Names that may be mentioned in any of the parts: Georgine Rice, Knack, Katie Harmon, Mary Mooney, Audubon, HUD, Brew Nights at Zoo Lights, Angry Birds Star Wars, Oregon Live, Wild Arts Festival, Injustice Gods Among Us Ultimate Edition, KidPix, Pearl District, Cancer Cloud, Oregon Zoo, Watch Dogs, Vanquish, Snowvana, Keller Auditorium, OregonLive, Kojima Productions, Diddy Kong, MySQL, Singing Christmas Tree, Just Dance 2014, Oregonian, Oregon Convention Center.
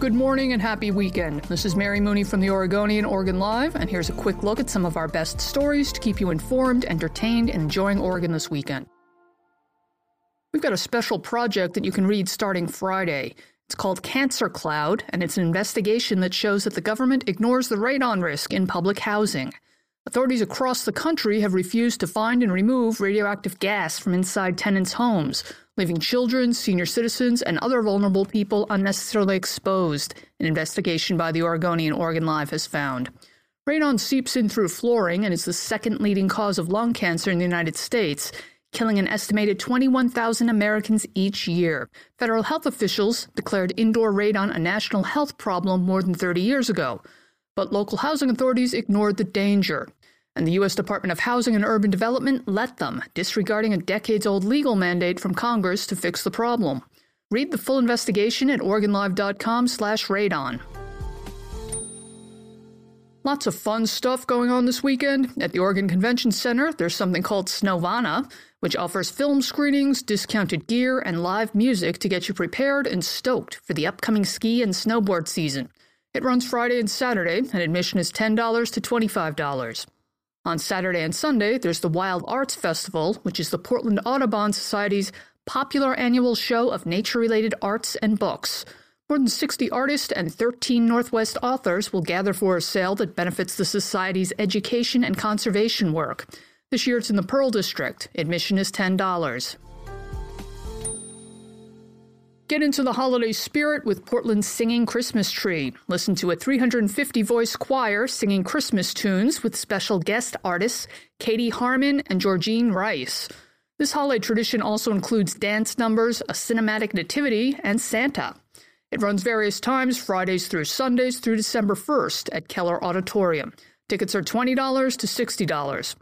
Good morning and happy weekend. This is Mary Mooney from the Oregonian, Oregon Live, and here's a quick look at some of our best stories to keep you informed, entertained, and enjoying Oregon this weekend. We've got a special project that you can read starting Friday. It's called Cancer Cloud, and it's an investigation that shows that the government ignores the radon risk in public housing. Authorities across the country have refused to find and remove radioactive gas from inside tenants' homes, leaving children, senior citizens, and other vulnerable people unnecessarily exposed, an investigation by the Oregonian, Oregon Live has found. Radon seeps in through flooring and is the second leading cause of lung cancer in the United States, killing an estimated 21,000 Americans each year. Federal health officials declared indoor radon a national health problem more than 30 years ago, but local housing authorities ignored the danger. And the U.S. Department of Housing and Urban Development let them, disregarding a decades-old legal mandate from Congress to fix the problem. Read the full investigation at OregonLive.com/radon. Lots of fun stuff going on this weekend. At the Oregon Convention Center, there's something called Snowvana, which offers film screenings, discounted gear, and live music to get you prepared and stoked for the upcoming ski and snowboard season. It runs Friday and Saturday, and admission is $10 to $25. On Saturday and Sunday, there's the Wild Arts Festival, which is the Portland Audubon Society's popular annual show of nature-related arts and books. More than 60 artists and 13 Northwest authors will gather for a sale that benefits the Society's education and conservation work. This year it's in the Pearl District. Admission is $10. Get into the holiday spirit with Portland's Singing Christmas Tree. Listen to a 350-voice choir singing Christmas tunes with special guest artists Katie Harmon and Georgine Rice. This holiday tradition also includes dance numbers, a cinematic nativity, and Santa. It runs various times, Fridays through Sundays through December 1st at Keller Auditorium. Tickets are $20 to $60.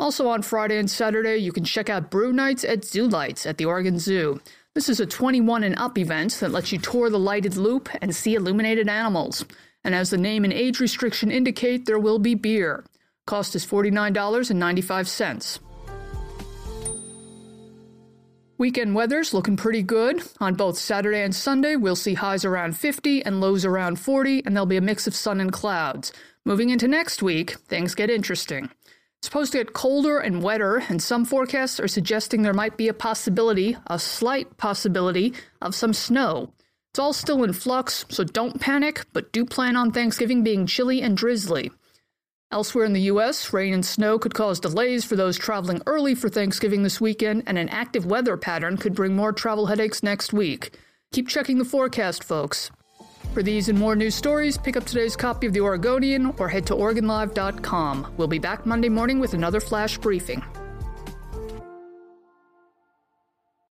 Also on Friday and Saturday, you can check out Brew Nights at Zoo Lights at the Oregon Zoo. This is a 21 and up event that lets you tour the lighted loop and see illuminated animals. And as the name and age restriction indicate, there will be beer. Cost is $49.95. Weekend weather's looking pretty good. On both Saturday and Sunday, we'll see highs around 50 and lows around 40, and there'll be a mix of sun and clouds. Moving into next week, things get interesting. It's supposed to get colder and wetter, and some forecasts are suggesting there might be a slight possibility, of some snow. It's all still in flux, so don't panic, but do plan on Thanksgiving being chilly and drizzly. Elsewhere in the U.S., rain and snow could cause delays for those traveling early for Thanksgiving this weekend, and an active weather pattern could bring more travel headaches next week. Keep checking the forecast, folks. For these and more news stories, pick up today's copy of The Oregonian or head to OregonLive.com. We'll be back Monday morning with another flash briefing.